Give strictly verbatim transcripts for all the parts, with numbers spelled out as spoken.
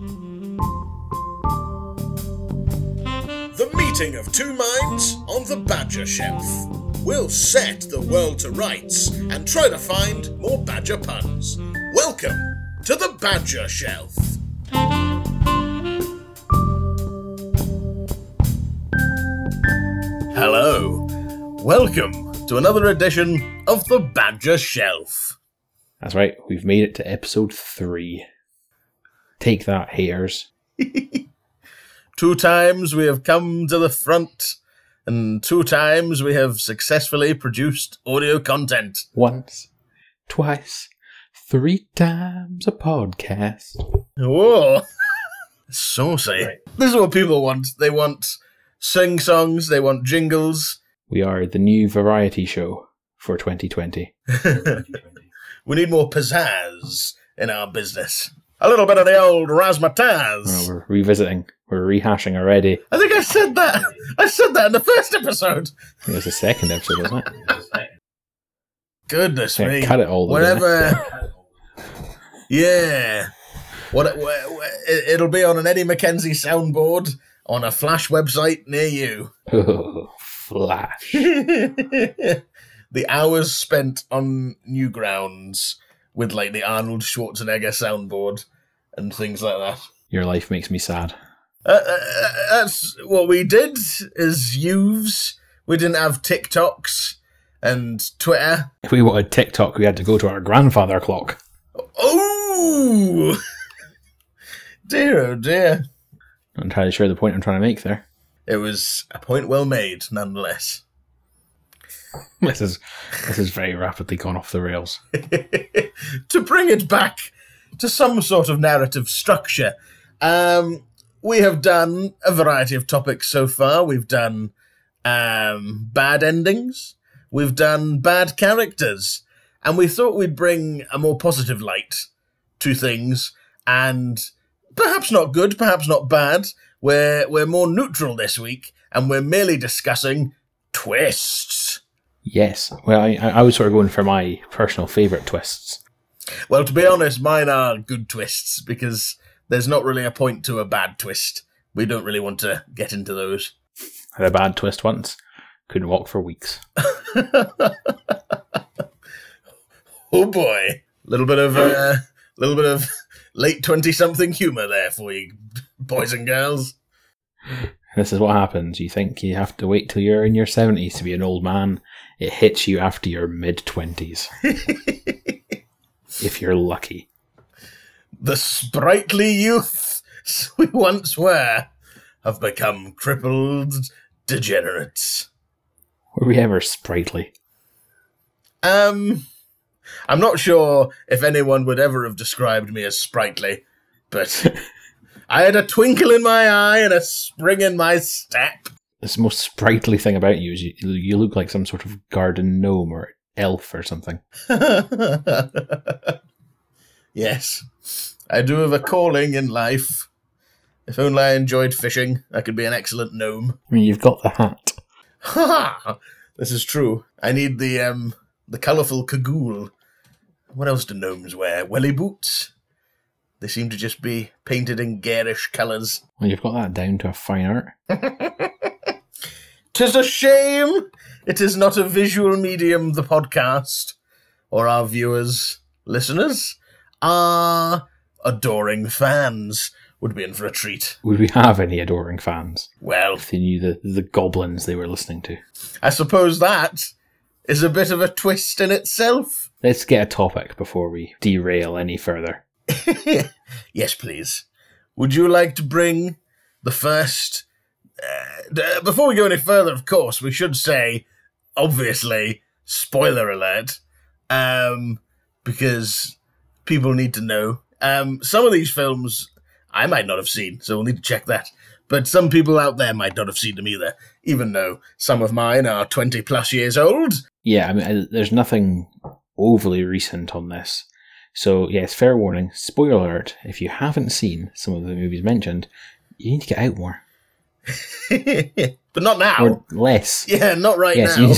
The meeting of two minds on the Badger Shelf. We'll set the world to rights and try to find more badger puns. Welcome to the Badger Shelf. Hello. Welcome to another edition of the Badger Shelf. That's right, we've made it to episode three. Take that, haters. Two times we have come to the front, and two times we have successfully produced audio content. Once, twice, three times a podcast. Whoa. Saucy. Right. This is what people want. They want sing songs, they want jingles. We are the new variety show for twenty twenty. We need more pizzazz in our business. A little bit of the old razzmatazz. Oh, we're revisiting. We're rehashing already. I think I said that. I said that in the first episode. It was the second episode, wasn't it? Goodness yeah, me. Cut it all. Whenever. Yeah. What, what, what? It'll be on an Eddie McKenzie soundboard on a Flash website near you. Oh. Flash. The hours spent on Newgrounds with like the Arnold Schwarzenegger soundboard and things like that. Your life makes me sad. Uh, uh, uh, that's what we did as youths. We didn't have TikToks and Twitter. If we wanted TikTok, we had to go to our grandfather clock. Oh! Dear, oh dear. I'm not entirely sure the point I'm trying to make there. It was a point well made, nonetheless. This is this has very rapidly gone off the rails. To bring it back to some sort of narrative structure, um, we have done a variety of topics so far. We've done um, bad endings, we've done bad characters, and we thought we'd bring a more positive light to things, and perhaps not good, perhaps not bad. We're, we're more neutral this week, and we're merely discussing twists. Yes. Well, I, I was sort of going for my personal favourite twists. Well, to be honest, mine are good twists, because there's not really a point to a bad twist. We don't really want to get into those. I had a bad twist once. Couldn't walk for weeks. Oh, boy. Little bit of... Uh, little bit of... Late twenty-something humour there for you, boys and girls. This is what happens. You think you have to wait till you're in your seventies to be an old man. It hits you after your mid-twenties. If you're lucky. The sprightly youths we once were have become crippled degenerates. Were we ever sprightly? Um... I'm not sure if anyone would ever have described me as sprightly, but I had a twinkle in my eye and a spring in my step. The most sprightly thing about you is you, you look like some sort of garden gnome or elf or something. Yes, I do have a calling in life. If only I enjoyed fishing, I could be an excellent gnome. I mean, you've got the hat. Ha! This is true. I need the, um, the colourful cagoule. What else do gnomes wear? Welly boots? They seem to just be painted in garish colours. Well, you've got that down to a fine art. 'Tis a shame it is not a visual medium, the podcast, or our viewers, listeners, our adoring fans would be in for a treat. Would we have any adoring fans? Well, if they knew the, the goblins they were listening to. I suppose that is a bit of a twist in itself. Let's get a topic before we derail any further. Yes, please. Would you like to bring the first... Uh, d- before we go any further, of course, we should say, obviously, spoiler alert, um, because people need to know. Um, some of these films I might not have seen, so we'll need to check that. But some people out there might not have seen them either, even though some of mine are twenty-plus years old. Yeah, I mean, there's nothing overly recent on this. So yes, fair warning, spoiler alert, if you haven't seen some of the movies mentioned, you need to get out more. But not now. Or less. Yeah, not right yes, now. You need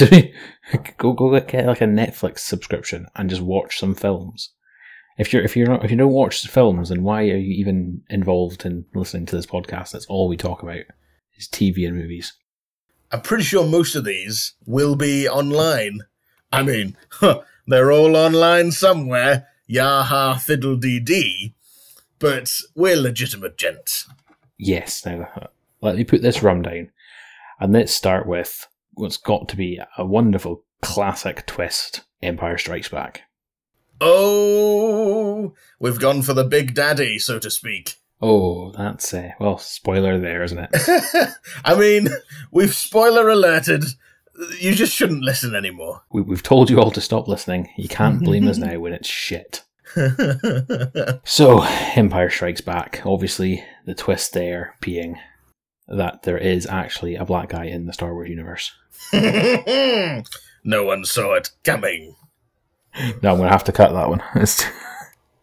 to go, go get like a Netflix subscription and just watch some films. If you're if you're not, if you don't watch the films, then why are you even involved in listening to this podcast? That's all we talk about is T V and movies. I'm pretty sure most of these will be online. I mean, huh, they're all online somewhere. Yaha fiddle dee dee. But we're legitimate gents. Yes. Now, let me put this rum down, and let's start with what's got to be a wonderful classic twist: Empire Strikes Back. Oh, we've gone for the big daddy, so to speak. Oh, that's, uh, well, spoiler there, isn't it? I mean, we've spoiler alerted. You just shouldn't listen anymore. We, we've told you all to stop listening. You can't blame us now when it's shit. So, Empire Strikes Back. Obviously, the twist there being that there is actually a black guy in the Star Wars universe. No one saw it coming. No, I'm going to have to cut that one. It's too,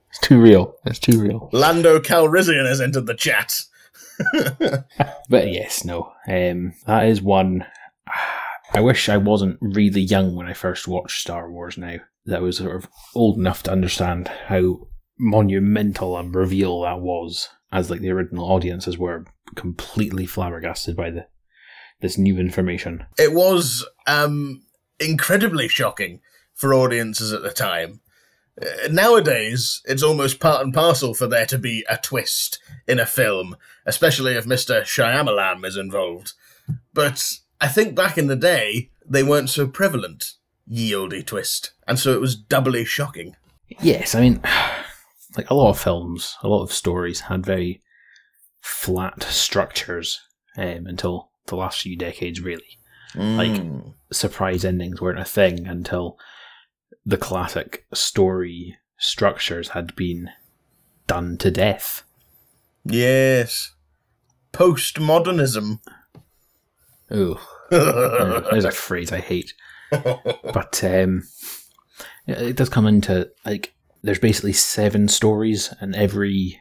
it's too real. It's too real. Lando Calrissian has entered the chat. But yes, no. Um, that is one. I wish I wasn't really young when I first watched Star Wars now. That I was sort of old enough to understand how monumental a reveal that was, as like the original audiences were completely flabbergasted by the this new information. It was um, incredibly shocking for audiences at the time. Uh, nowadays, it's almost part and parcel for there to be a twist in a film, especially if Mister Shyamalan is involved. But I think back in the day, they weren't so prevalent, ye olde twist. And so it was doubly shocking. Yes, I mean, like a lot of films, a lot of stories had very flat structures um, until the last few decades, really. Mm. Like, surprise endings weren't a thing until the classic story structures had been done to death. Yes. Postmodernism. Ooh. There's a phrase I hate. But um, it does come into, like, there's basically seven stories, and every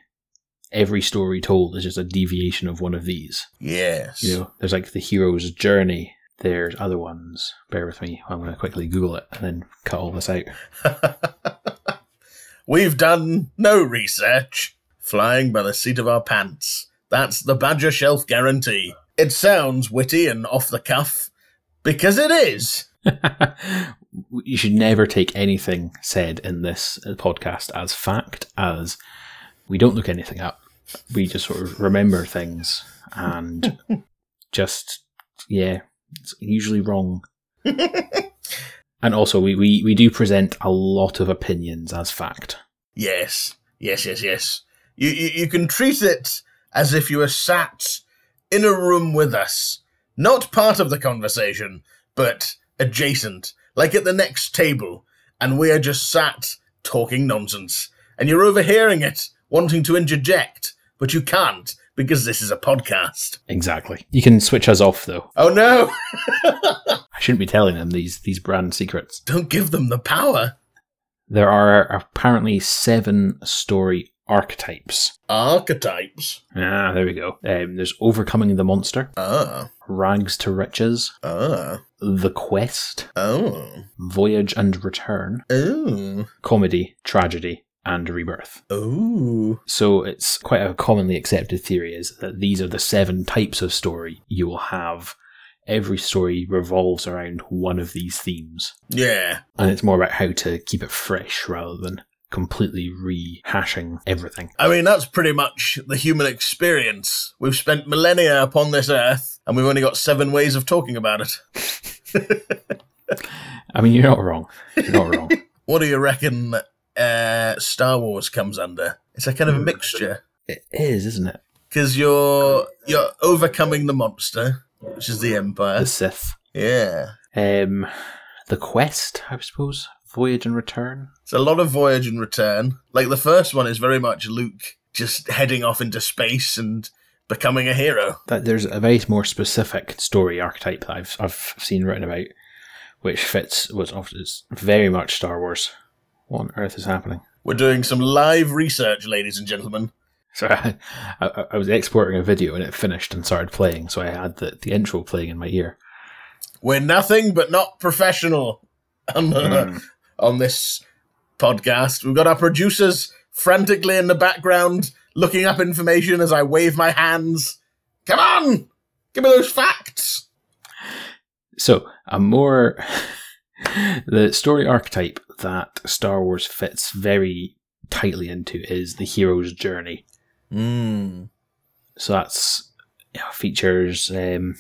every story told is just a deviation of one of these. Yes. You know, there's like the hero's journey. There's other ones. Bear with me. I'm going to quickly Google it and then cut all this out. We've done no research. Flying by the seat of our pants. That's the Badger Shelf guarantee. It sounds witty and off the cuff, because it is. You should never take anything said in this podcast as fact, as we don't look anything up. We just sort of remember things and just, yeah, it's usually wrong. And also, we, we, we do present a lot of opinions as fact. Yes, yes, yes, yes. You, you you can treat it as if you were sat in a room with us. Not part of the conversation, but adjacent. Like at the next table, and we are just sat talking nonsense. And you're overhearing it, wanting to interject, but you can't, because this is a podcast. Exactly. You can switch us off, though. Oh, no! I shouldn't be telling them these, these brand secrets. Don't give them the power. There are apparently seven story archetypes. Archetypes? Ah, there we go. Um, there's Overcoming the Monster. Ah. Rags to Riches. Ah. The Quest. Oh. Voyage and Return. Oh. Comedy, Tragedy, and Rebirth. Oh. So it's quite a commonly accepted theory is that these are the seven types of story you will have. Every story revolves around one of these themes. Yeah. And it's more about how to keep it fresh rather than completely rehashing everything. I mean, that's pretty much the human experience. We've spent millennia upon this earth, and we've only got seven ways of talking about it. I mean, you're not wrong. You're not wrong. What do you reckon Uh, Star Wars comes under? It's a kind of a mixture. It is, isn't it? Because you're you're overcoming the monster, which is the Empire, the Sith. Yeah. Um, the Quest, I suppose. Voyage and Return. It's a lot of Voyage and Return. Like the first one is very much Luke just heading off into space and becoming a hero. That there's a very more specific story archetype that I've I've seen written about, which fits what's it's very much Star Wars. What on earth is happening? We're doing some live research, ladies and gentlemen. So I, I, I was exporting a video and it finished and started playing, so I had the, the intro playing in my ear. We're nothing but not professional on, mm. on this podcast. We've got our producers frantically in the background looking up information as I wave my hands. Come on! Give me those facts! So, a more... the story archetype that Star Wars fits very tightly into is the hero's journey. Mm. So that's yeah, features... Um,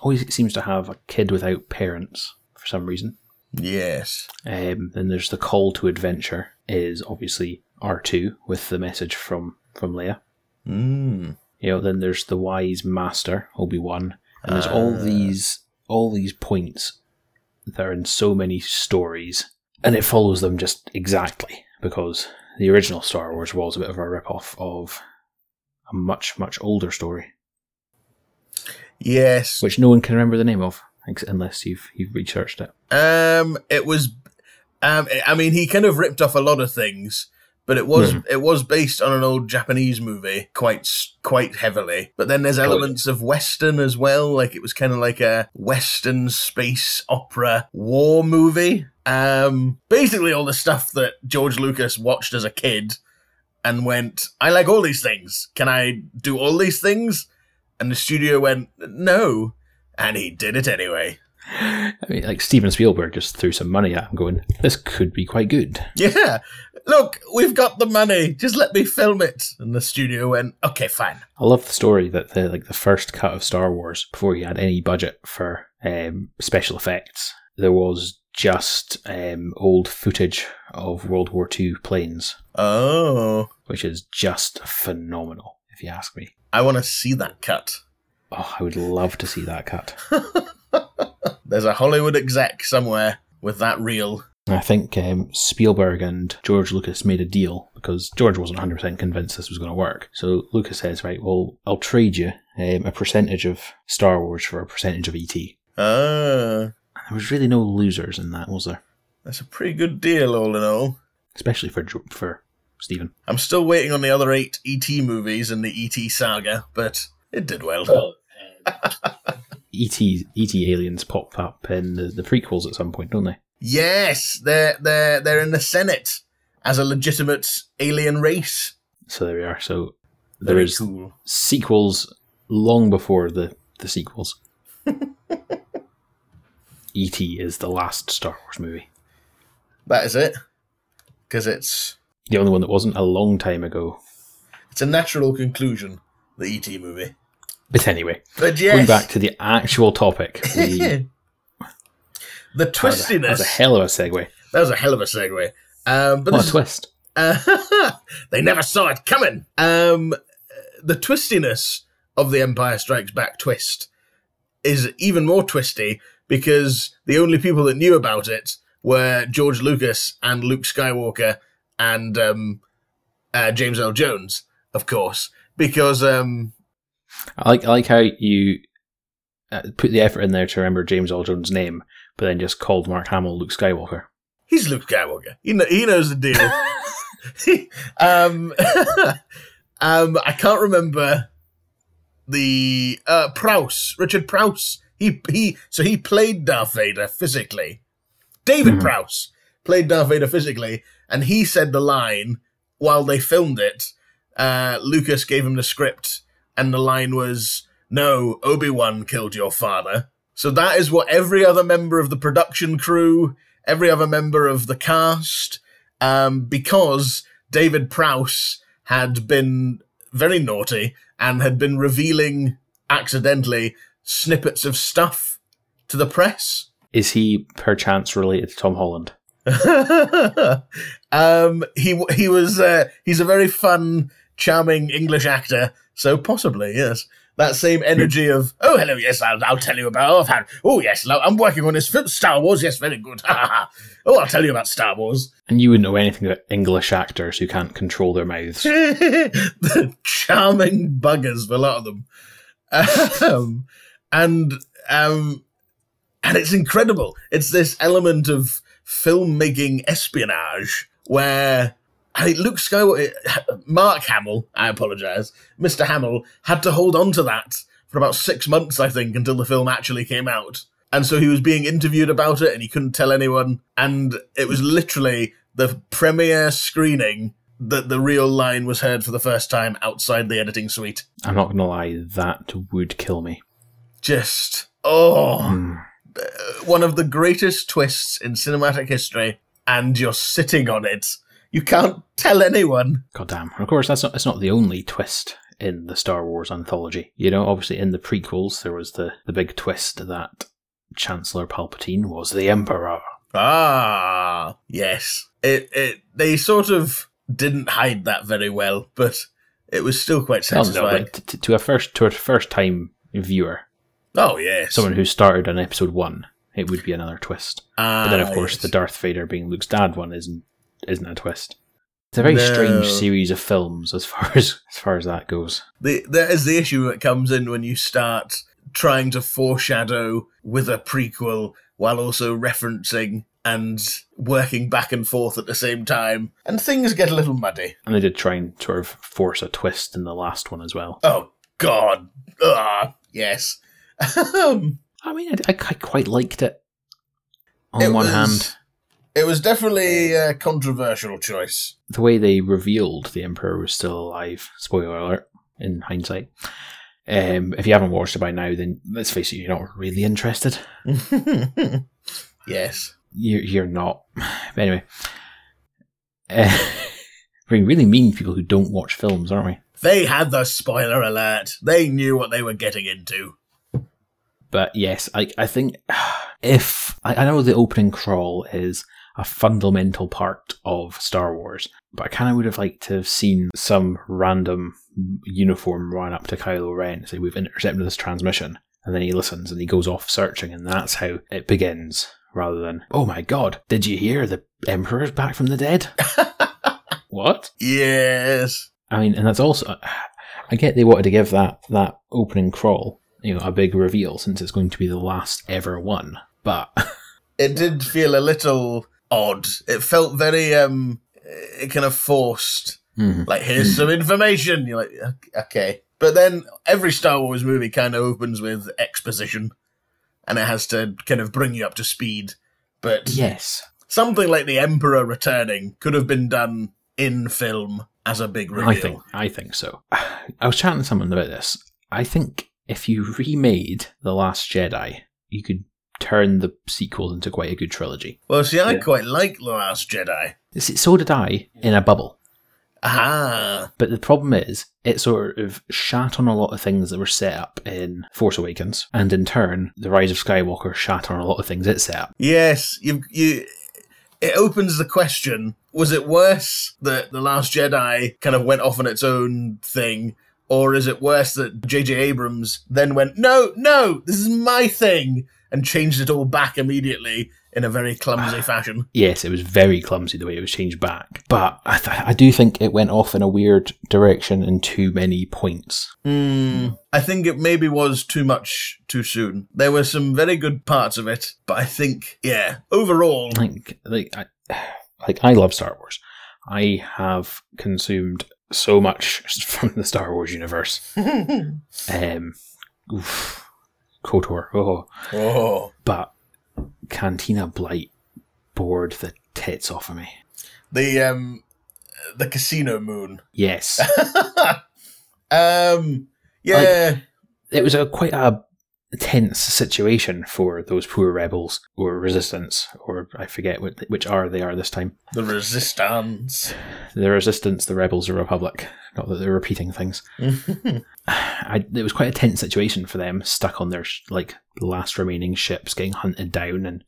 always seems to have a kid without parents for some reason. Yes. Um, then there's the call to adventure is obviously R two with the message from, from Leia. Mm. You know, then there's the wise master, Obi-Wan, and there's uh, all these all these points that are in so many stories, and it follows them just exactly, because the original Star Wars was a bit of a rip-off of a much, much older story. Yes. Which no one can remember the name of, unless you've you've researched it. Um, it was... um, I mean, he kind of ripped off a lot of things, but it was mm. it was based on an old Japanese movie quite quite heavily. But then there's elements oh, yeah. of Western as well. Like it was kind of like a Western space opera war movie. Um, basically all the stuff that George Lucas watched as a kid and went, I like all these things. Can I do all these things? And the studio went, no. And he did it anyway. I mean, like Steven Spielberg just threw some money at him going, this could be quite good. Yeah. Look, we've got the money. Just let me film it. And the studio went, okay, fine. I love the story that the, like, the first cut of Star Wars, before you had any budget for um, special effects, there was just um, old footage of World War Two planes. Oh. Which is just phenomenal, if you ask me. I want to see that cut. Oh, I would love to see that cut. There's a Hollywood exec somewhere with that reel. I think um, Spielberg and George Lucas made a deal because George wasn't one hundred percent convinced this was going to work. So Lucas says, right, well, I'll trade you um, a percentage of Star Wars for a percentage of E T. Ah. And there was really no losers in that, was there? That's a pretty good deal, all in all. Especially for for Stephen. I'm still waiting on the other eight E T movies and the E T saga, but it did well. well um... E T E T aliens pop up in the, the prequels at some point, don't they? Yes, they're they're they're in the Senate as a legitimate alien race. So there we are. So there Very is cool. sequels long before the the sequels. E T is the last Star Wars movie. That is it, because it's the only one that wasn't a long time ago. It's a natural conclusion. The E T movie. But anyway, but yes. Going back to the actual topic. The, the twistiness. That was, a, that was a hell of a segue. That was a hell of a segue. Um, but what a twist. Uh, they never saw it coming. Um, the twistiness of the Empire Strikes Back twist is even more twisty because the only people that knew about it were George Lucas and Luke Skywalker and um, uh, James Earl Jones, of course, because... Um, I like I like how you uh, put the effort in there to remember James Earl Jones' name, but then just called Mark Hamill Luke Skywalker. He's Luke Skywalker. He know, he knows the deal. um, um, I can't remember the uh, Prowse Richard Prowse. He he. So he played Darth Vader physically. David mm-hmm. Prowse played Darth Vader physically, and he said the line while they filmed it. Uh, Lucas gave him the script. And the line was, no, Obi-Wan killed your father. So that is what every other member of the production crew, every other member of the cast, um, because David Prowse had been very naughty and had been revealing, accidentally, snippets of stuff to the press. Is he, perchance, related to Tom Holland? um, he he was uh, he's a very fun, charming English actor. So possibly, yes. That same energy of, oh, hello, yes, I'll, I'll tell you about offhand. Oh, yes, I'm working on this film, Star Wars. Yes, very good. Oh, I'll tell you about Star Wars. And you wouldn't know anything about English actors who can't control their mouths. The charming buggers, for a lot of them. Um, and um, and it's incredible. It's this element of filmmaking espionage where... I mean, Luke Skywalker, Mark Hamill, I apologise, Mister Hamill, had to hold on to that for about six months, I think, until the film actually came out. And so he was being interviewed about it and he couldn't tell anyone. And it was literally the premiere screening that the real line was heard for the first time outside the editing suite. I'm not going to lie, that would kill me. Just, oh, mm. one of the greatest twists in cinematic history, and you're sitting on it. You can't tell anyone. Goddamn. Of course, that's not, that's not the only twist in the Star Wars anthology. You know, obviously in the prequels, there was the, the big twist that Chancellor Palpatine was the Emperor. Ah, yes. It it they sort of didn't hide that very well, but it was still quite satisfying. No, no, but to, to a first to a first time viewer. Oh yes, someone who started on Episode One, it would be another twist. Ah, but then, of course, yes. The Darth Vader being Luke's dad one isn't isn't a twist. It's a very no. strange series of films as far as as far as that goes. The that is the issue that comes in when you start trying to foreshadow with a prequel while also referencing and working back and forth at the same time. And things get a little muddy. And they did try and sort of force a twist in the last one as well. Oh, God. Ah, yes. um, I mean, I, I quite liked it on it one was, hand. It was definitely a controversial choice. The way they revealed the Emperor was still alive, spoiler alert, in hindsight. Um, if you haven't watched it by now, then let's face it, you're not really interested. Yes. You're, you're not. But anyway. Uh, we're really mean people who don't watch films, aren't we? They had the spoiler alert. They knew what they were getting into. But yes, I, I think if... I, I know the opening crawl is a fundamental part of Star Wars, but I kind of would have liked to have seen some random uniform run up to Kylo Ren, say, we've intercepted this transmission, and then he listens and he goes off searching, and that's how it begins, rather than, oh my God, did you hear the Emperor's back from the dead? What? Yes. I mean, and that's also, I get they wanted to give that, that opening crawl, you know, a big reveal, since it's going to be the last ever one, but... It did feel a little odd. It felt very, um, it kind of forced. Mm. Like, here's mm. some information. You're like, okay. But then every Star Wars movie kind of opens with exposition, and it has to kind of bring you up to speed. But yes, something like the Emperor returning could have been done in film as a big reveal. I think, I think so. I was chatting to someone about this. I think if you remade The Last Jedi, you could turn the sequels into quite a good trilogy. Well, see, I yeah. quite like The Last Jedi. So did I, in a bubble. Aha! But the problem is, it sort of shat on a lot of things that were set up in Force Awakens, and in turn, The Rise of Skywalker shat on a lot of things it set up. Yes, you, you. It opens the question, was it worse that The Last Jedi kind of went off on its own thing, or is it worse that J J Abrams then went, no, no, this is my thing, and changed it all back immediately in a very clumsy uh, fashion. Yes, it was very clumsy the way it was changed back. But I, th- I do think it went off in a weird direction in too many points. Mm, I think it maybe was too much too soon. There were some very good parts of it, but I think, yeah, overall... Like, like, I, like I love Star Wars. I have consumed so much from the Star Wars universe. um, oof. KOTOR, oh. oh, but Cantina Blight bored the tits off of me. The um, the Casino Moon. Yes. um, yeah. Like, it was a quite a tense situation for those poor rebels or resistance, or I forget which R they are this time. The resistance. The resistance. The rebels, the republic. Not that they're repeating things. I, it was quite a tense situation for them, stuck on their like last remaining ships, getting hunted down and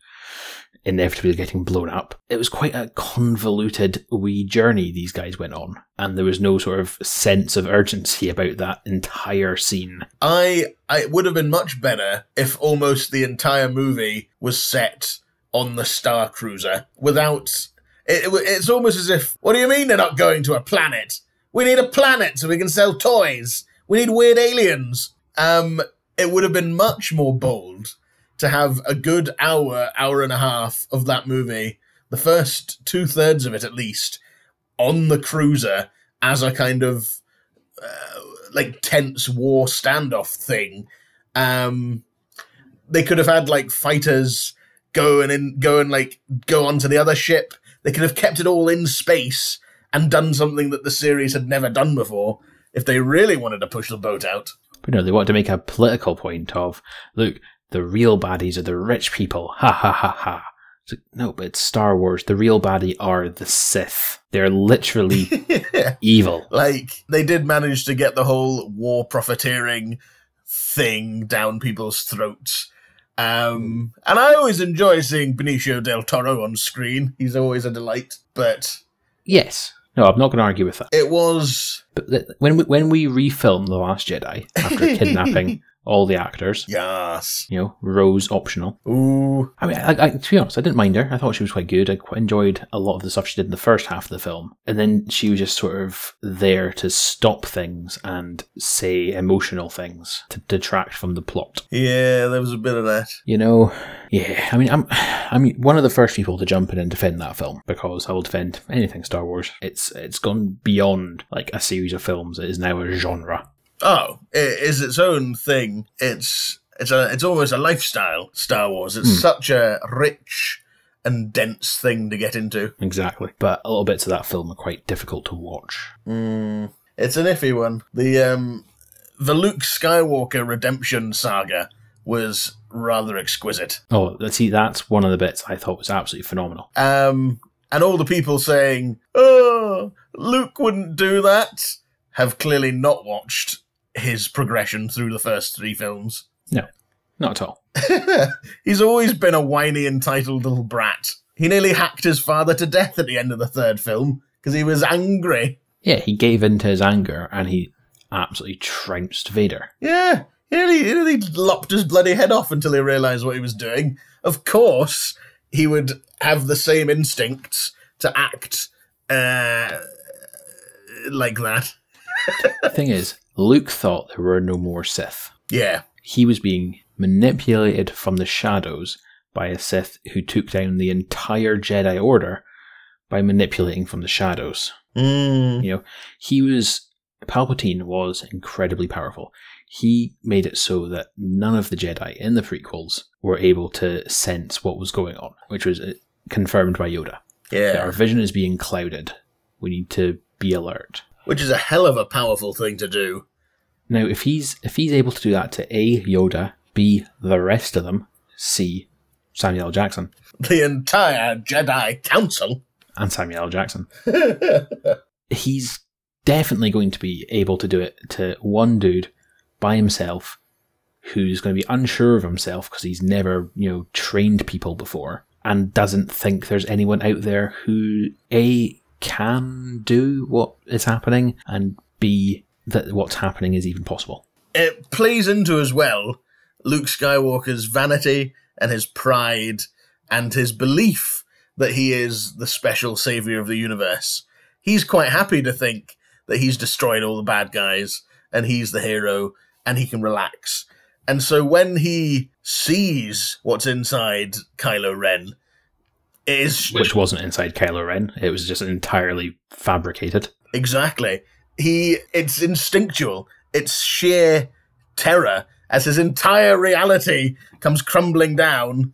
inevitably getting blown up. It was quite a convoluted wee journey these guys went on, and there was no sort of sense of urgency about that entire scene. I, I it would have been much better if almost the entire movie was set on the Star Cruiser without. It, it, it's almost as if, what do you mean they're not going to a planet? We need a planet so we can sell toys. We need weird aliens. Um, it would have been much more bold to have a good hour, hour and a half of that movie, the first two-thirds of it at least, on the cruiser as a kind of, uh, like, tense war standoff thing. Um, they could have had, like, fighters go and, in, go and like, go onto the other ship. They could have kept it all in space and done something that the series had never done before if they really wanted to push the boat out. But no, they wanted to make a political point of, look, the real baddies are the rich people. Ha ha ha ha. Like, no, but it's Star Wars. The real baddie are the Sith. They're literally yeah. evil. Like, they did manage to get the whole war profiteering thing down people's throats. Um, and I always enjoy seeing Benicio del Toro on screen. He's always a delight, but... Yes. No, I'm not going to argue with that. It was... But th- when we, when we refilmed The Last Jedi after kidnapping... all the actors. Yes. You know, Rose optional. Ooh. I mean, I, I, to be honest, I didn't mind her. I thought she was quite good. I quite enjoyed a lot of the stuff she did in the first half of the film. And then she was just sort of there to stop things and say emotional things to detract from the plot. Yeah, there was a bit of that. You know, yeah. I mean, I'm I'm one of the first people to jump in and defend that film because I will defend anything Star Wars. It's It's gone beyond, like, a series of films. It is now a genre. Oh, it is its own thing. It's it's a it's almost a lifestyle, Star Wars. It's mm. such a rich and dense thing to get into. Exactly. But a little bits of that film are quite difficult to watch. Mm. It's an iffy one. The um the Luke Skywalker redemption saga was rather exquisite. Oh, see, that's one of the bits I thought was absolutely phenomenal. Um, and all the people saying, "Oh, Luke wouldn't do that," have clearly not watched his progression through the first three films. No, not at all. He's always been a whiny, entitled little brat. He nearly hacked his father to death at the end of the third film because he was angry. Yeah, he gave in to his anger and he absolutely trounced Vader. Yeah, he nearly, he nearly lopped his bloody head off until he realised what he was doing. Of course, he would have the same instincts to act uh, like that. The thing is, Luke thought there were no more Sith. Yeah. He was being manipulated from the shadows by a Sith who took down the entire Jedi Order by manipulating from the shadows. Mm. You know, he was... Palpatine was incredibly powerful. He made it so that none of the Jedi in the prequels were able to sense what was going on, which was confirmed by Yoda. Yeah. That our vision is being clouded. We need to be alert. Which is a hell of a powerful thing to do. Now, if he's if he's able to do that to A, Yoda, B, the rest of them, C, Samuel L. Jackson. The entire Jedi Council. And Samuel L. Jackson. He's definitely going to be able to do it to one dude by himself who's going to be unsure of himself because he's never, you know, trained people before and doesn't think there's anyone out there who, A, can do what is happening, and B, that what's happening is even possible. It plays into as well Luke Skywalker's vanity and his pride and his belief that he is the special saviour of the universe. He's quite happy to think that he's destroyed all the bad guys and he's the hero and he can relax. And so when he sees what's inside Kylo Ren, Is, which wasn't inside Kylo Ren. It was just entirely fabricated. Exactly. He, it's instinctual. It's sheer terror as his entire reality comes crumbling down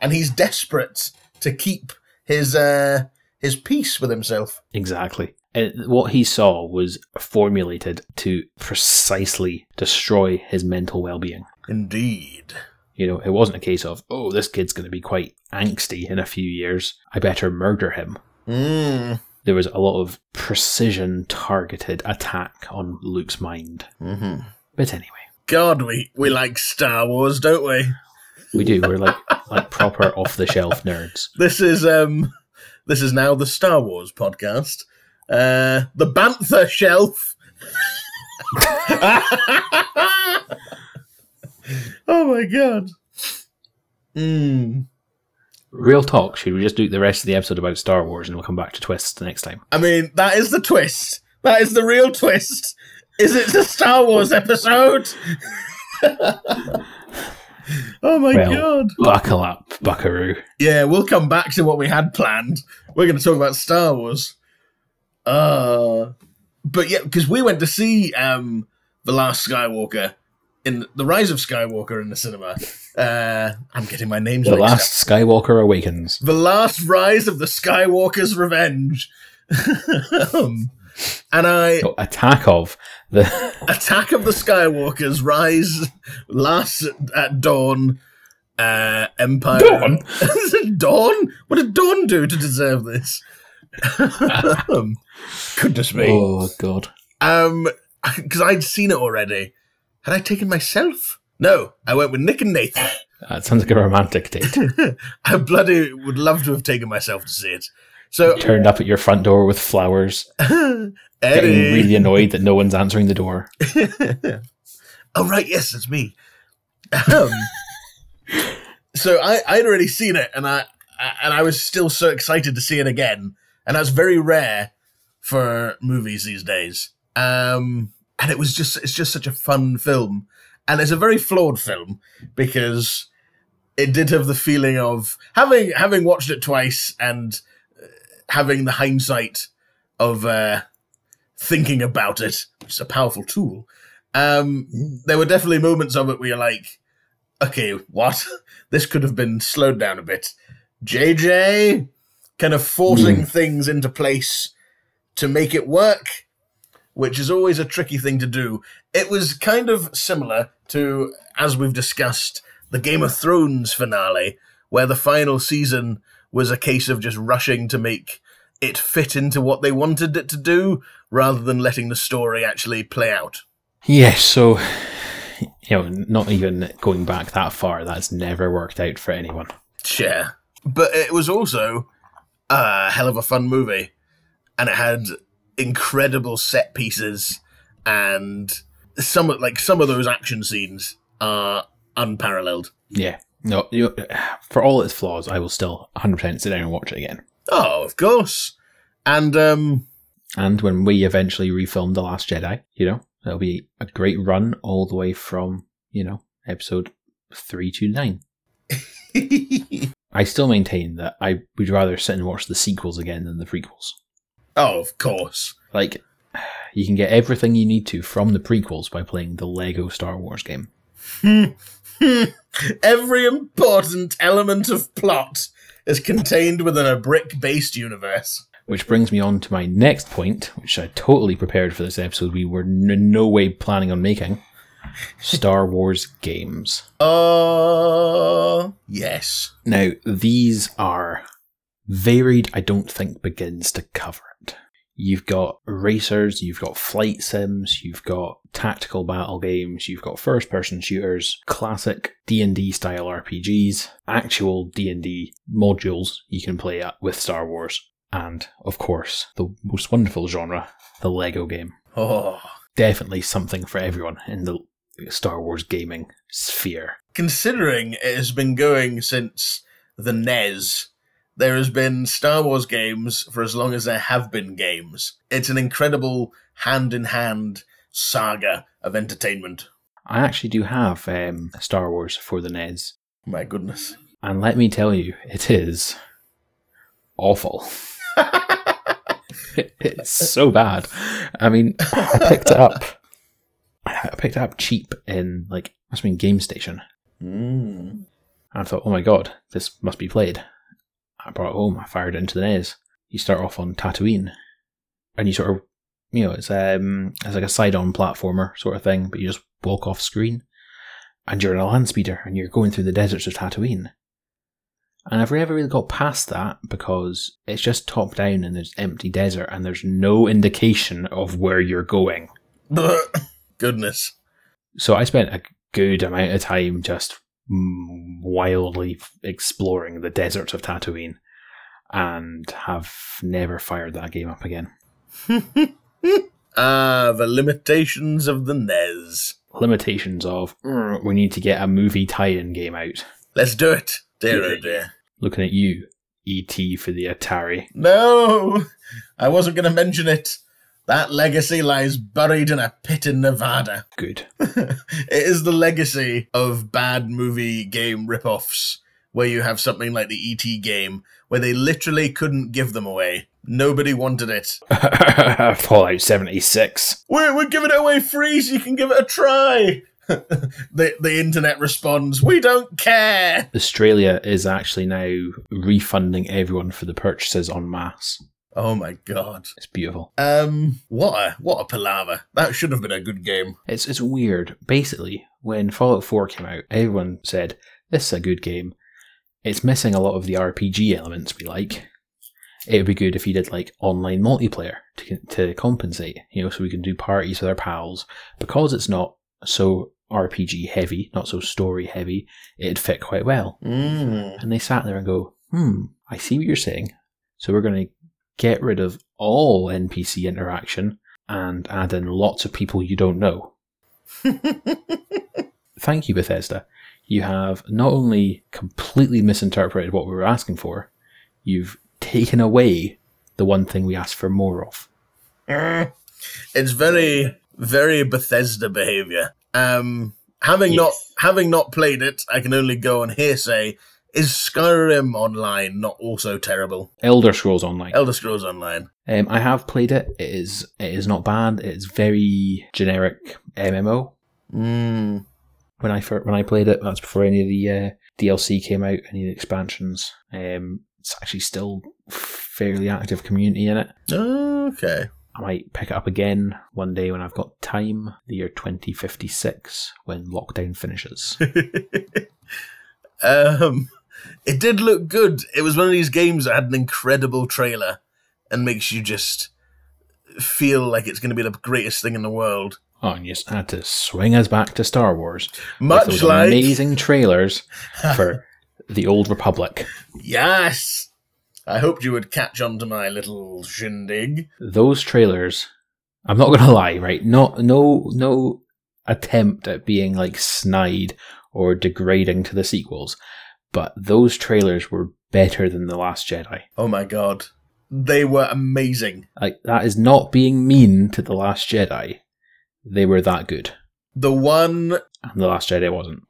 and he's desperate to keep his uh, his peace with himself. Exactly. And what he saw was formulated to precisely destroy his mental well-being. Indeed. You know, it wasn't a case of, oh, this kid's going to be quite angsty in a few years. I better murder him. Mm. There was a lot of precision targeted attack on Luke's mind. Mm-hmm. But anyway. God, we, we like Star Wars, don't we? We do. We're like like proper off-the-shelf nerds. This is um, this is now the Star Wars podcast. Uh, the Bantha Shelf. Oh my god. Mm. Real talk, should we just do the rest of the episode about Star Wars and we'll come back to twists the next time? I mean, that is the twist. That is the real twist. Is it the Star Wars episode? Oh my well, god. Buckle up, buckaroo. Yeah, we'll come back to what we had planned. We're going to talk about Star Wars. Uh, but yeah, because we went to see um, The Last Skywalker. In The Rise of Skywalker in the cinema. Uh, I'm getting my names The Last up. Skywalker Awakens. The Last Rise of the Skywalker's Revenge. um, and I... Oh, attack of the... Attack of the Skywalkers, Rise, Last at Dawn, uh, Empire... Dawn? Dawn? What did Dawn do to deserve this? um, Goodness me. Oh, God. Um, because I'd seen it already. Had I taken myself? No, I went with Nick and Nathan. That sounds like a romantic date. I bloody would love to have taken myself to see it. So you turned up at your front door with flowers, getting really annoyed that no one's answering the door. Oh, right, yes, it's me. Um, so I, I'd already seen it, and I, I and I was still so excited to see it again, and that's very rare for movies these days. Um, and it was just it's just such a fun film. And it's a very flawed film because it did have the feeling of having having watched it twice and having the hindsight of uh, thinking about it, which is a powerful tool. Um, there were definitely moments of it where you're like, okay, what? This could have been slowed down a bit. J J kind of forcing mm. things into place to make it work, which is always a tricky thing to do. It was kind of similar to, as we've discussed, the Game of Thrones finale, where the final season was a case of just rushing to make it fit into what they wanted it to do, rather than letting the story actually play out. Yes, yeah, so, you know, not even going back that far, that's never worked out for anyone. Yeah, but it was also a hell of a fun movie, and it had incredible set pieces, and some like some of those action scenes are unparalleled. Yeah, no, you, for all its flaws, I will still one hundred percent sit down and watch it again. Oh, of course. And um, and when we eventually refilm The Last Jedi, you know, it'll be a great run all the way from, you know, episode three to nine. I still maintain that I would rather sit and watch the sequels again than the prequels. Oh, of course. Like, you can get everything you need to from the prequels by playing the Lego Star Wars game. Every important element of plot is contained within a brick-based universe. Which brings me on to my next point, which I totally prepared for this episode we were in no way planning on making. Star Wars games. Oh, uh, yes. Now, these are varied, I don't think, begins to cover it. You've got racers, you've got flight sims, you've got tactical battle games, you've got first-person shooters, classic D and D-style R P Gs, actual D and D modules you can play at with Star Wars, and, of course, the most wonderful genre, the Lego game. Oh, definitely something for everyone in the Star Wars gaming sphere. Considering it has been going since the N E S, there has been Star Wars games for as long as there have been games. It's an incredible hand-in-hand saga of entertainment. I actually do have um, Star Wars for the N E S. My goodness. And let me tell you, it is awful. It's so bad. I mean, I picked it up. I picked it up cheap in, like, must have been Game Station. Mm. I thought, oh my god, this must be played. I brought it home, I fired it into the N E S. You start off on Tatooine, and you sort of, you know, it's um, it's like a side-on platformer sort of thing, but you just walk off screen, and you're in a land speeder, and you're going through the deserts of Tatooine. And I've never really got past that, because it's just top-down, and there's empty desert, and there's no indication of where you're going. Goodness. So I spent a good amount of time just wildly exploring the deserts of Tatooine, and have never fired that game up again. Ah, uh, the limitations of the N E S. Limitations of, mm, we need to get a movie tie-in game out. Let's do it, dear oh dear. Looking at you, E T for the Atari. No, I wasn't going to mention it. That legacy lies buried in a pit in Nevada. Good. It is the legacy of bad movie game ripoffs, where you have something like the E T game, where they literally couldn't give them away. Nobody wanted it. Fallout seventy-six. We're, we're giving it away free so you can give it a try. the the internet responds, "We don't care." Australia is actually now refunding everyone for the purchases en masse. Oh my god, it's beautiful. Um, what a what a palaver! That should have been a good game. It's it's weird. Basically, when Fallout four came out, everyone said this is a good game. It's missing a lot of the R P G elements we like. It would be good if you did like online multiplayer to to compensate, you know, so we can do parties with our pals. Because it's not so R P G heavy, not so story heavy, it'd fit quite well. Mm. And they sat there and go, hmm, I see what you're saying. So we're going to get rid of all N P C interaction and add in lots of people you don't know. Thank you, Bethesda. You have not only completely misinterpreted what we were asking for, you've taken away the one thing we asked for more of. Mm. It's very, very Bethesda behaviour. Um, having yes. not having not played it, I can only go on hearsay. Is Skyrim Online not also terrible? Elder Scrolls Online. Elder Scrolls Online. Um, I have played it. It is it is not bad. It is very generic M M O. Mm. When I first, when I played it, that's before any of the uh, D L C came out, any of the expansions. Um, it's actually still fairly active community in it. Okay. I might pick it up again one day when I've got time, the year twenty fifty-six, when lockdown finishes. um, it did look good. It was one of these games that had an incredible trailer and makes you just feel like it's going to be the greatest thing in the world. Oh, and you just had to swing us back to Star Wars. Much with those like... amazing trailers for The Old Republic. Yes! I hoped you would catch on to my little shindig. Those trailers, I'm not going to lie, right? Not, no no attempt at being like snide or degrading to the sequels, but those trailers were better than The Last Jedi. Oh my god. They were amazing. Like, that is not being mean to The Last Jedi. They were that good. The one... And The Last Jedi wasn't.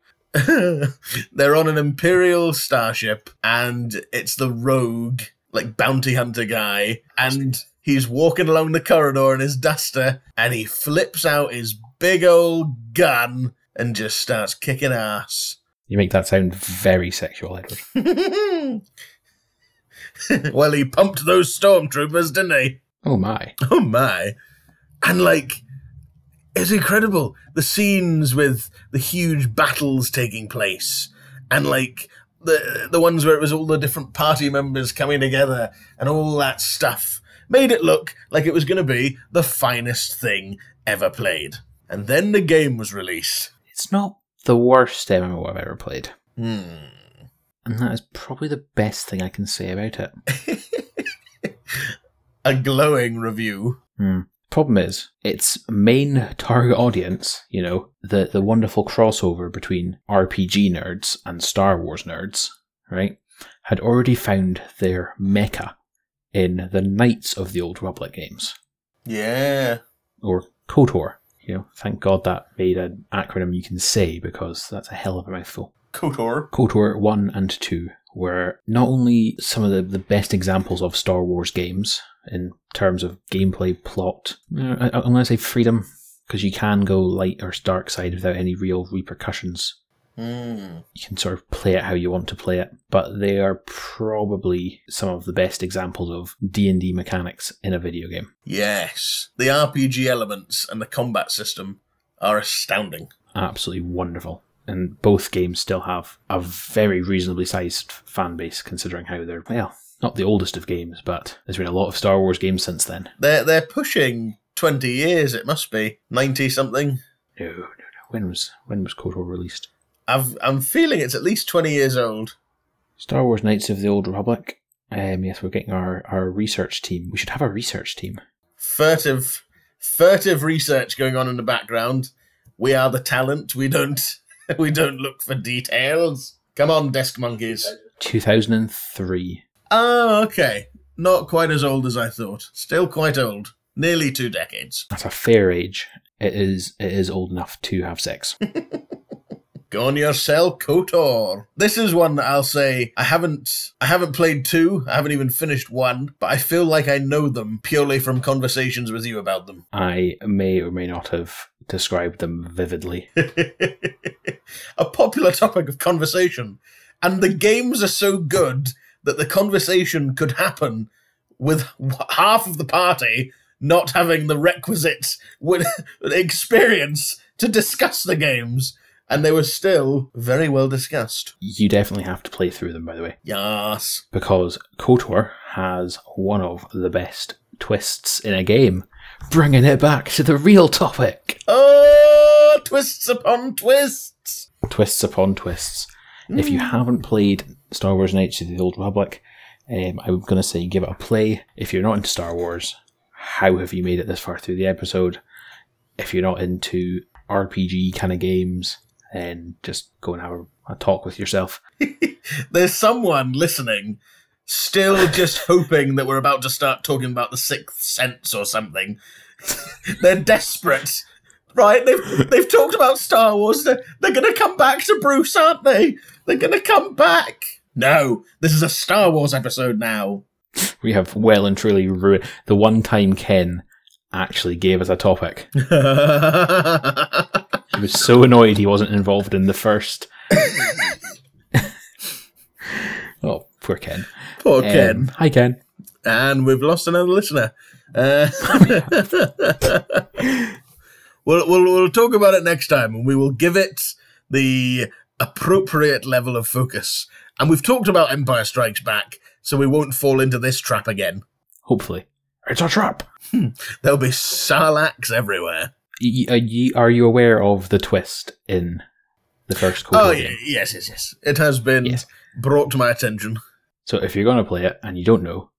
They're on an Imperial starship, and it's the rogue, like, bounty hunter guy, and he's walking along the corridor in his duster, and he flips out his big old gun and just starts kicking ass. You make that sound very sexual, Edward. Well, he pumped those stormtroopers, didn't he? Oh my. Oh my. And, like... It's incredible, the scenes with the huge battles taking place and, like, the the ones where it was all the different party members coming together and all that stuff made it look like it was going to be the finest thing ever played. And then the game was released. It's not the worst M M O I've ever played. Hmm. And that is probably the best thing I can say about it. A glowing review. Hmm. Problem is, its main target audience, you know, the, the wonderful crossover between R P G nerds and Star Wars nerds, right, had already found their mecca in the Knights of the Old Republic games. Yeah. Or KOTOR. You know, thank God that made an acronym you can say, because that's a hell of a mouthful. KOTOR. KOTOR one and two were not only some of the, the best examples of Star Wars games, in terms of gameplay, plot, I'm going to say freedom, because you can go light or dark side without any real repercussions. Mm. You can sort of play it how you want to play it, but they are probably some of the best examples of D and D mechanics in a video game. Yes, the R P G elements and the combat system are astounding. Absolutely wonderful. And both games still have a very reasonably sized fan base, considering how they're, well... Not the oldest of games, but there's been a lot of Star Wars games since then. They're they're pushing twenty years. It must be ninety something. No, no, no. When was when was KOTOR released? I've I'm feeling it's at least twenty years old. Star Wars Knights of the Old Republic. Um, yes, we're getting our, our research team. We should have a research team. Furtive, furtive research going on in the background. We are the talent. We don't we don't look for details. Come on, desk monkeys. Two thousand and three. Oh, okay. Not quite as old as I thought. Still quite old. Nearly two decades. That's a fair age. It is It is old enough to have sex. Go on yourself, KOTOR. This is one that I'll say, I haven't I haven't played two, I haven't even finished one, but I feel like I know them purely from conversations with you about them. I may or may not have describe them vividly. A popular topic of conversation. And the games are so good that the conversation could happen with half of the party not having the requisite experience to discuss the games. And they were still very well discussed. You definitely have to play through them, by the way. Yes. Because KOTOR has one of the best twists in a game, bringing it back to the real topic. Oh, twists upon twists. Twists upon twists. Mm. If you haven't played Star Wars Knights of the Old Republic, um, I'm going to say give it a play. If you're not into Star Wars, how have you made it this far through the episode? If you're not into R P G kind of games, and just go and have a, a talk with yourself. There's someone listening still just hoping that we're about to start talking about the Sixth Sense or something. They're desperate, right? They've, they've talked about Star Wars. They're, they're going to come back to Bruce, aren't they? They're going to come back. No, this is a Star Wars episode now. We have well and truly ruined the one time Ken actually gave us a topic. He was so annoyed he wasn't involved in the first. Oh, poor Ken. Poor um, Ken. Hi, Ken. And we've lost another listener. Uh, we'll, we'll, we'll talk about it next time, and we will give it the appropriate level of focus. And we've talked about Empire Strikes Back, so we won't fall into this trap again. Hopefully. It's a trap. Hmm. There'll be sarlaccs everywhere. Are you, are you aware of the twist in the first KOTOR? Oh, yeah, yes, yes, yes. It has been yes. brought to my attention. So if you're going to play it and you don't know,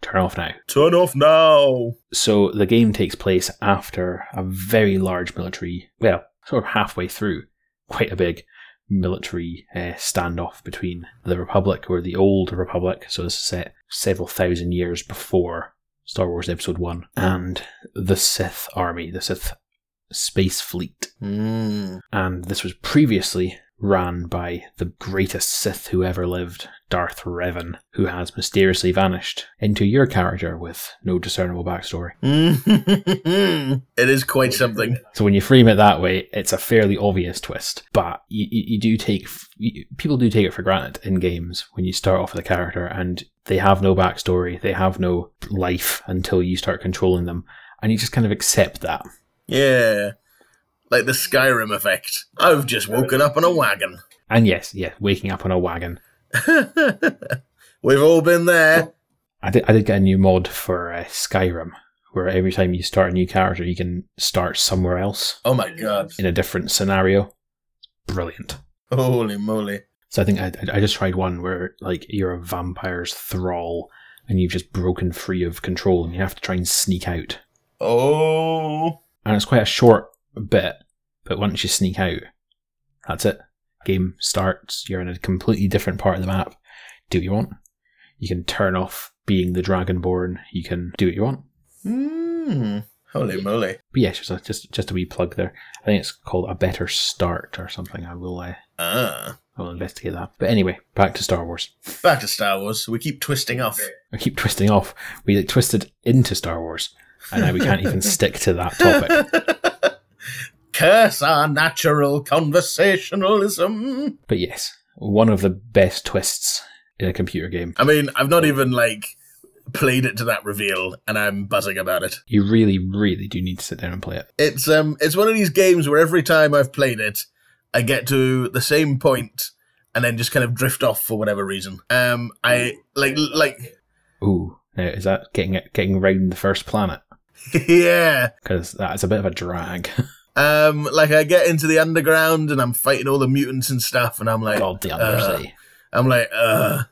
turn off now. Turn off now! So the game takes place after a very large military, well, sort of halfway through, quite a big military uh, standoff between the Republic, or the Old Republic, so this is set several thousand years before Star Wars Episode one, and the Sith army, the Sith Space Fleet. Mm. And this was previously ran by the greatest Sith who ever lived, Darth Revan, who has mysteriously vanished into your character with no discernible backstory. It is quite something. So when you frame it that way, it's a fairly obvious twist, but you, you, you do take you, people do take it for granted in games when you start off with a character and they have no backstory, they have no life until you start controlling them, and you just kind of accept that. Yeah, like the Skyrim effect. I've just woken up on a wagon. And yes, yeah, waking up on a wagon. We've all been there. I did, I did get a new mod for uh, Skyrim, where every time you start a new character, you can start somewhere else. Oh my god. In a different scenario. Brilliant. Holy moly. So I think I, I just tried one where like you're a vampire's thrall, and you've just broken free of control, and you have to try and sneak out. Oh... And it's quite a short bit, but once you sneak out, that's it. Game starts, you're in a completely different part of the map. Do what you want. You can turn off being the Dragonborn. You can do what you want. Mm, holy moly. But yeah, just a, just, just a wee plug there. I think it's called A Better Start or something. I will uh, uh. I will investigate that. But anyway, back to Star Wars. Back to Star Wars. We keep twisting off. I keep twisting off. We like, twisted into Star Wars. And now we can't even stick to that topic. Curse our natural conversationalism. But yes, one of the best twists in a computer game. I mean, I've not even, like, played it to that reveal, and I'm buzzing about it. You really, really do need to sit down and play it. It's um, it's one of these games where every time I've played it, I get to the same point, and then just kind of drift off for whatever reason. Um, I, like, like... Ooh, now, is that getting getting round the first planet? Yeah. Because that's a bit of a drag. um, Like, I get into the underground and I'm fighting all the mutants and stuff, and I'm like... God, the undersea. Uh, I'm like, uh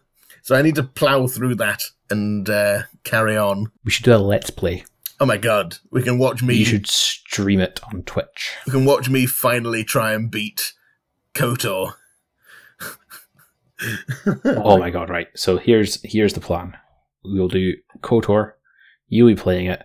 So I need to plough through that and uh, carry on. We should do a Let's Play. Oh, my God. We can watch me... You should stream it on Twitch. We can watch me finally try and beat KOTOR. Oh, my God, right. So here's here's the plan. We'll do KOTOR, you'll be playing it,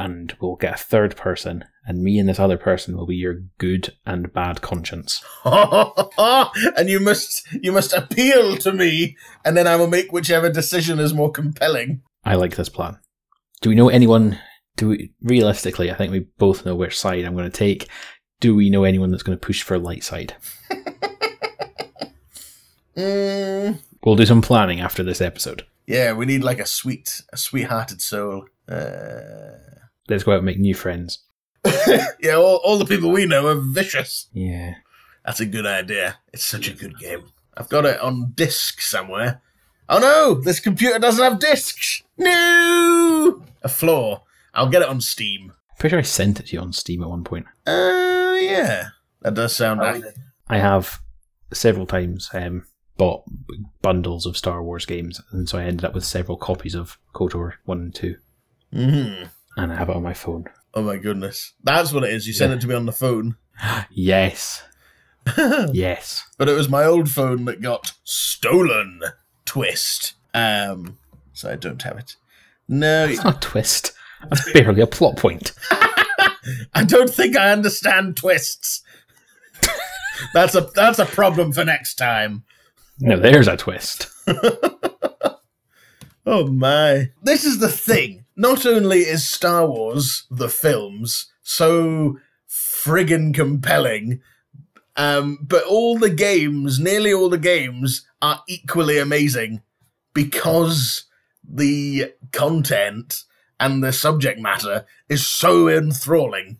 and we'll get a third person, and me and this other person will be your good and bad conscience. And you must you must appeal to me, and then I will make whichever decision is more compelling. I like this plan. Do we know anyone do we, realistically, I think we both know which side I'm going to take. Do we know anyone that's going to push for light side? mm. We'll do some planning after this episode. Yeah, we need like a sweet, a sweet-hearted soul. Uh... Let's go out and make new friends. yeah, all, all the people we know are vicious. Yeah. That's a good idea. It's such a good game. I've got it on disc somewhere. Oh no, this computer doesn't have discs. No! A flaw. I'll get it on Steam. I'm pretty sure I sent it to you on Steam at one point. Uh, yeah. That does sound right. I have several times um, bought bundles of Star Wars games, and so I ended up with several copies of KOTOR one and two. Mm-hmm. And I have it on my phone. Oh my goodness. That's what it is. You sent yeah. it to me on the phone. Yes. Yes. But it was my old phone that got stolen. Twist. Um, so I don't have it. No. It's not a twist. That's barely a plot point. I don't think I understand twists. That's a that's a problem for next time. No, there's a twist. Oh my. This is the thing. Not only is Star Wars, the films, so friggin' compelling, um, but all the games, nearly all the games, are equally amazing because the content and the subject matter is so enthralling.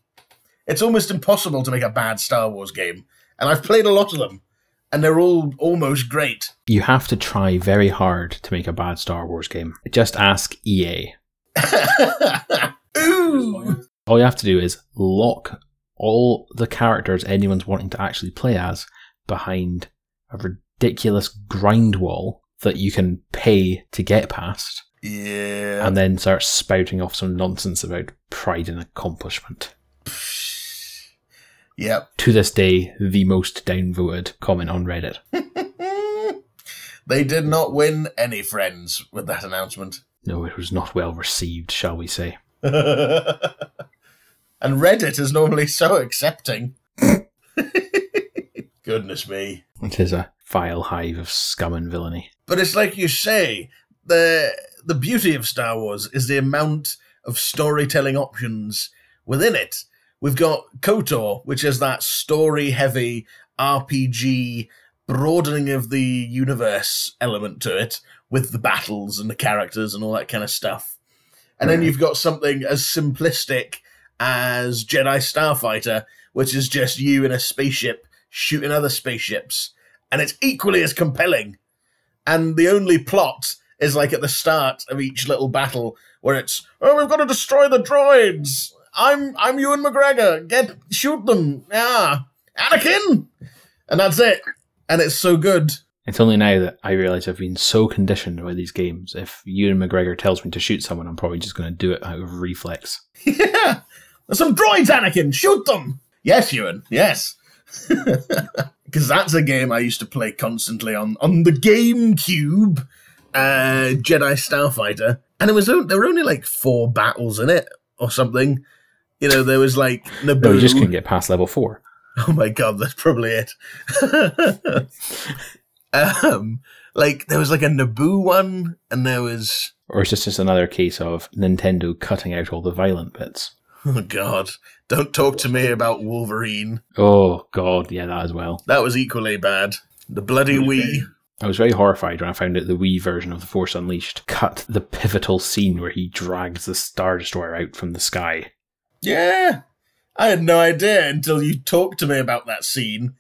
It's almost impossible to make a bad Star Wars game, and I've played a lot of them, and they're all almost great. You have to try very hard to make a bad Star Wars game. Just ask E A. Ooh. All you have to do is lock all the characters anyone's wanting to actually play as behind a ridiculous grind wall that you can pay to get past. Yeah. And then start spouting off some nonsense about pride and accomplishment. Yep. To this day, the most downvoted comment on Reddit. They did not win any friends with that announcement. No, it was not well received, shall we say. And Reddit is normally so accepting. Goodness me. It is a vile hive of scum and villainy. But it's like you say, the the beauty of Star Wars is the amount of storytelling options within it. We've got KOTOR, which is that story-heavy R P G broadening of the universe element to it, with the battles and the characters and all that kind of stuff. And then you've got something as simplistic as Jedi Starfighter, which is just you in a spaceship shooting other spaceships. And it's equally as compelling. And the only plot is like at the start of each little battle where it's, oh, we've got to destroy the droids. I'm I'm Ewan McGregor. Get shoot them. Yeah. Anakin. And that's it. And it's so good. It's only now that I realise I've been so conditioned by these games. If Ewan McGregor tells me to shoot someone, I'm probably just going to do it out of reflex. Yeah! There's some droids, Anakin! Shoot them! Yes, Ewan, yes. Because that's a game I used to play constantly on, on the GameCube, uh, Jedi Starfighter. And it was there were only like four battles in it or something. You know, there was like Naboo. No, you just couldn't get past level four. Oh my god, that's probably it. Um, like there was like a Naboo one, and there was, or it's just, just another case of Nintendo cutting out all the violent bits. Oh god! Don't talk to me about Wolverine. Oh god, yeah, that as well. That was equally bad. The bloody Wii. I was very horrified when I found out the Wii version of The Force Unleashed cut the pivotal scene where he drags the Star Destroyer out from the sky. Yeah, I had no idea until you talked to me about that scene.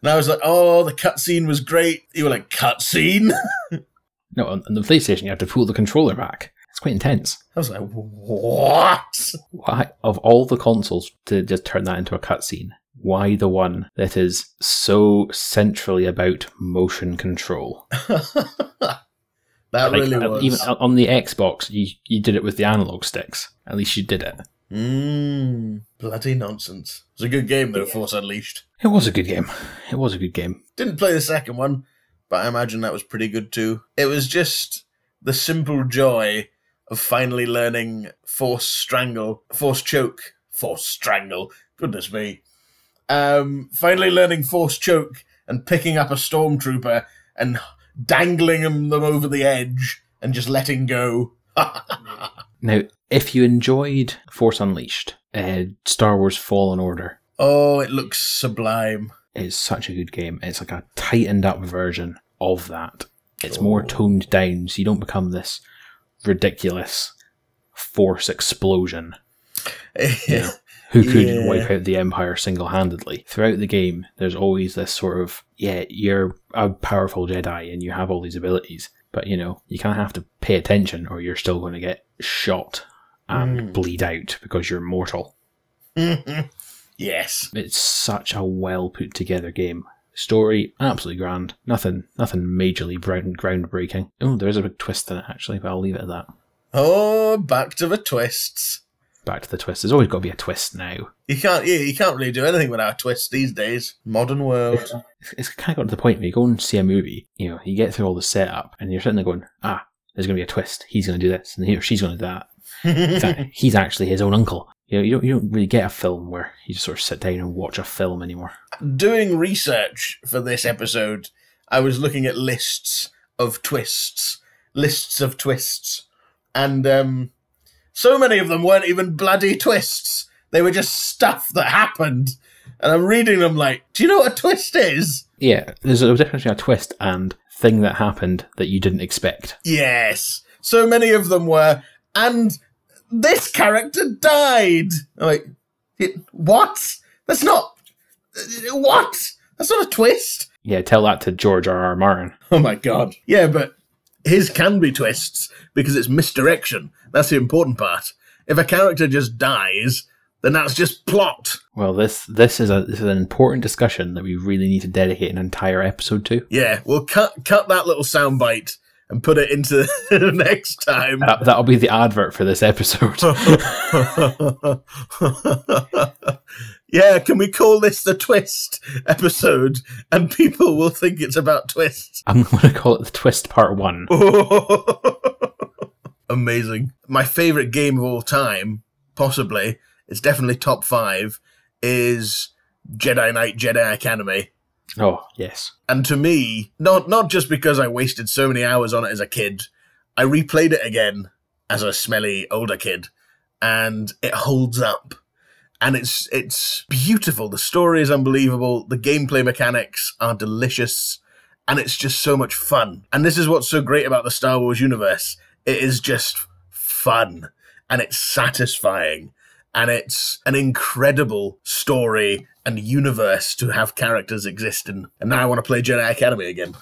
And I was like, oh, the cutscene was great. You were like, cutscene? No, on the PlayStation, you have to pull the controller back. It's quite intense. I was like, what? Why, of all the consoles to just turn that into a cutscene, why the one that is so centrally about motion control? That like, really was. Even on the Xbox, you, you did it with the analog sticks. At least you did it. Mmm, bloody nonsense. It was a good game, though, yeah. Force Unleashed. It was a good game. It was a good game. Didn't play the second one, but I imagine that was pretty good, too. It was just the simple joy of finally learning Force Strangle, Force Choke, Force Strangle, goodness me. Um, finally learning Force Choke and picking up a Stormtrooper and dangling them over the edge and just letting go. Now, if you enjoyed Force Unleashed, uh, Star Wars Fallen Order. Oh, it looks sublime. It's such a good game. It's like a tightened up version of that. It's oh. more toned down, so you don't become this ridiculous force explosion. You know, who could yeah. wipe out the Empire single-handedly. Throughout the game, there's always this sort of, yeah, you're a powerful Jedi and you have all these abilities, but, you know, you kind of have to pay attention or you're still going to get shot and mm. bleed out because you're mortal. Mm-hmm. Yes. It's such a well-put-together game. Story, absolutely grand. Nothing nothing majorly ground groundbreaking. Oh, there is a big twist in it, actually, but I'll leave it at that. Oh, back to the twists. Back to the twist. There's always got to be a twist now. You can't, yeah, you can't really do anything without a twist these days. Modern world. It's, it's kind of got to the point where you go and see a movie. You know, you get through all the setup, and you're sitting there going, "Ah, there's going to be a twist. He's going to do this, and he or she's going to do that." In fact, he's actually his own uncle. You know, you don't, you don't really get a film where you just sort of sit down and watch a film anymore. Doing research for this episode, I was looking at lists of twists, lists of twists, and um. so many of them weren't even bloody twists. They were just stuff that happened. And I'm reading them like, do you know what a twist is? Yeah, there's a difference between a twist and thing that happened that you didn't expect. Yes. So many of them were, and this character died. I'm like, it, what? That's not... What? That's not a twist. Yeah, tell that to George R R. Martin. Oh my God. Yeah, but... his can be twists because it's misdirection. That's the important part. If a character just dies, then that's just plot. Well, this this is a this is an important discussion that we really need to dedicate an entire episode to. Yeah, we'll cut cut that little soundbite and put it into the next time. That, that'll be the advert for this episode. Yeah, can we call this the twist episode? And people will think it's about twists. I'm going to call it the twist part one. Amazing. My favourite game of all time, possibly, it's definitely top five, is Jedi Knight Jedi Academy. Oh, yes. And to me, not not just because I wasted so many hours on it as a kid, I replayed it again as a smelly older kid, and it holds up. And it's it's beautiful. The story is unbelievable. The gameplay mechanics are delicious, and it's just so much fun. And this is what's so great about the Star Wars universe. It is just fun, and it's satisfying, and it's an incredible story and universe to have characters exist in. And now I want to play Jedi Academy again.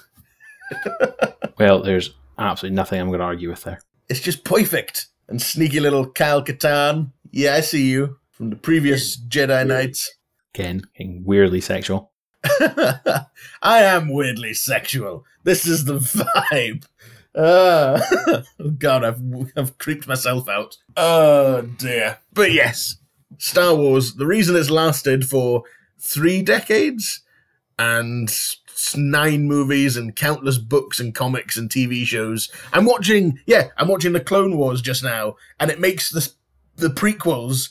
Well, there's absolutely nothing I'm going to argue with there. It's just perfect. And sneaky little Kyle Katarn. Yeah, I see you. From the previous Jedi Knights. Again, being weirdly sexual. I am weirdly sexual. This is the vibe. Uh, oh God, I've, I've creeped myself out. Oh dear. But yes, Star Wars, the reason it's lasted for three decades and nine movies and countless books and comics and T V shows. I'm watching, yeah, I'm watching The Clone Wars just now, and it makes the the prequels...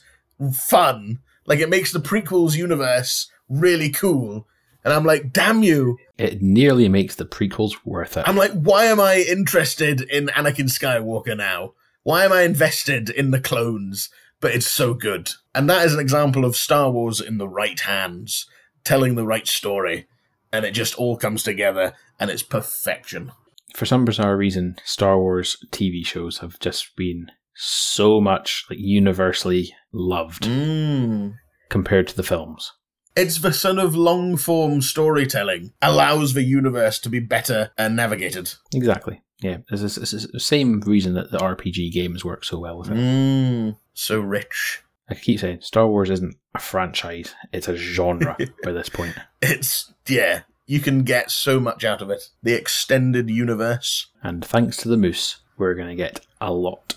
fun. Like, it makes the prequels universe really cool. And I'm like, damn you. It nearly makes the prequels worth it. I'm like, why am I interested in Anakin Skywalker now? Why am I invested in the clones? But it's so good. And that is an example of Star Wars in the right hands, telling the right story. And it just all comes together, and it's perfection. For some bizarre reason, Star Wars T V shows have just been... so much like universally loved mm. compared to the films. It's the son of long-form storytelling allows the universe to be better and navigated. Exactly. Yeah, it's, it's, it's the same reason that the R P G games work so well with it. Mm. So rich. I keep saying Star Wars isn't a franchise; it's a genre by this point. It's yeah, you can get so much out of it. The extended universe. And thanks to the moose, we're going to get a lot.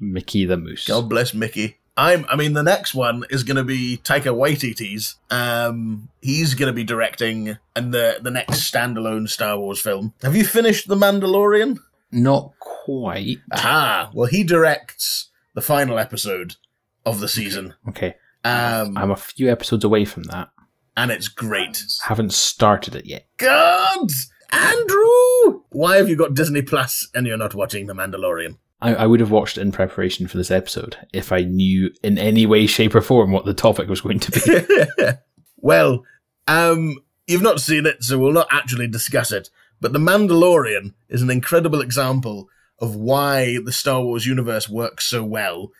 Mickey the Moose. God bless Mickey. I'm, I mean, the next one is going to be Taika Waititi's. Um, he's going to be directing and the, the next standalone Star Wars film. Have you finished The Mandalorian? Not quite. Aha. Well, he directs the final episode of the season. Okay. Um, I'm a few episodes away from that. And it's great. I haven't started it yet. God! Andrew! Why have you got Disney Plus and you're not watching The Mandalorian? I, I would have watched in preparation for this episode if I knew in any way, shape or form what the topic was going to be. Well, um, you've not seen it, so we'll not actually discuss it. But The Mandalorian is an incredible example of why the Star Wars universe works so well.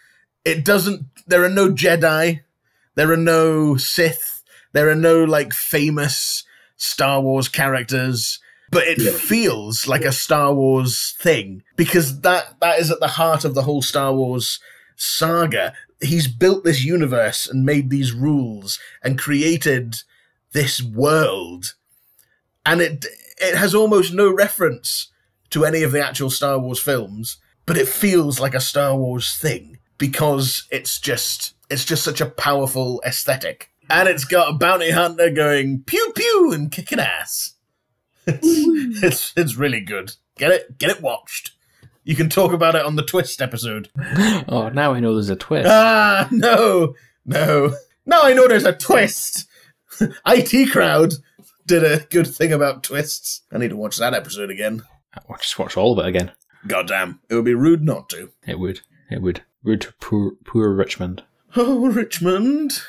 It doesn't... There are no Jedi. There are no Sith. There are no, like, famous Star Wars characters. But it yeah. feels like a Star Wars thing, because that, that is at the heart of the whole Star Wars saga. He's built this universe and made these rules and created this world. And it... It has almost no reference to any of the actual Star Wars films, but it feels like a Star Wars thing because it's just it's just such a powerful aesthetic. And it's got a bounty hunter going pew pew and kicking ass. It's, it's it's really good. Get it? Get it watched. You can talk about it on the twist episode. Oh, now I know there's a twist. Ah, no. No. Now I know there's a twist. I T Crowd did a good thing about twists. I need to watch that episode again. I'll just watch all of it again. Goddamn. It would be rude not to. It would. It would. Rude to poor, poor Richmond. Oh, Richmond.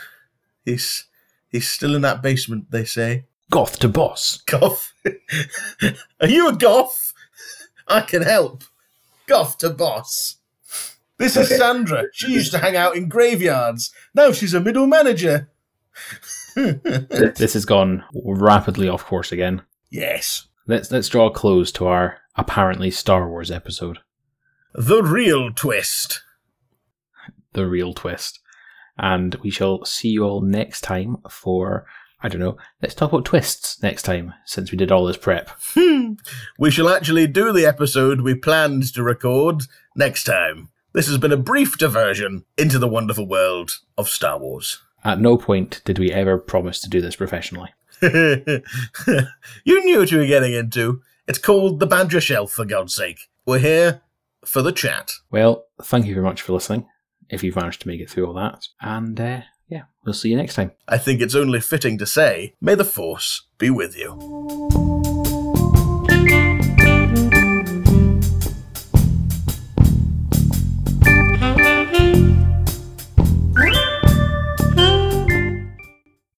He's he's still in that basement, they say. Goth to boss. Goth? Are you a goth? I can help. Goth to boss. This is Sandra. She used to hang out in graveyards. Now she's a middle manager. This has gone rapidly off course again. Yes. Let's let's draw a close to our apparently Star Wars episode. The real twist. The real twist. And we shall see you all next time for, I don't know, let's talk about twists next time, since we did all this prep. We shall actually do the episode we planned to record next time. This has been a brief diversion into the wonderful world of Star Wars. At no point did we ever promise to do this professionally. You knew what you were getting into. It's called the Badger Shelf, for God's sake. We're here for the chat. Well, thank you very much for listening, if you've managed to make it through all that. And, uh, yeah, we'll see you next time. I think it's only fitting to say, may the Force be with you.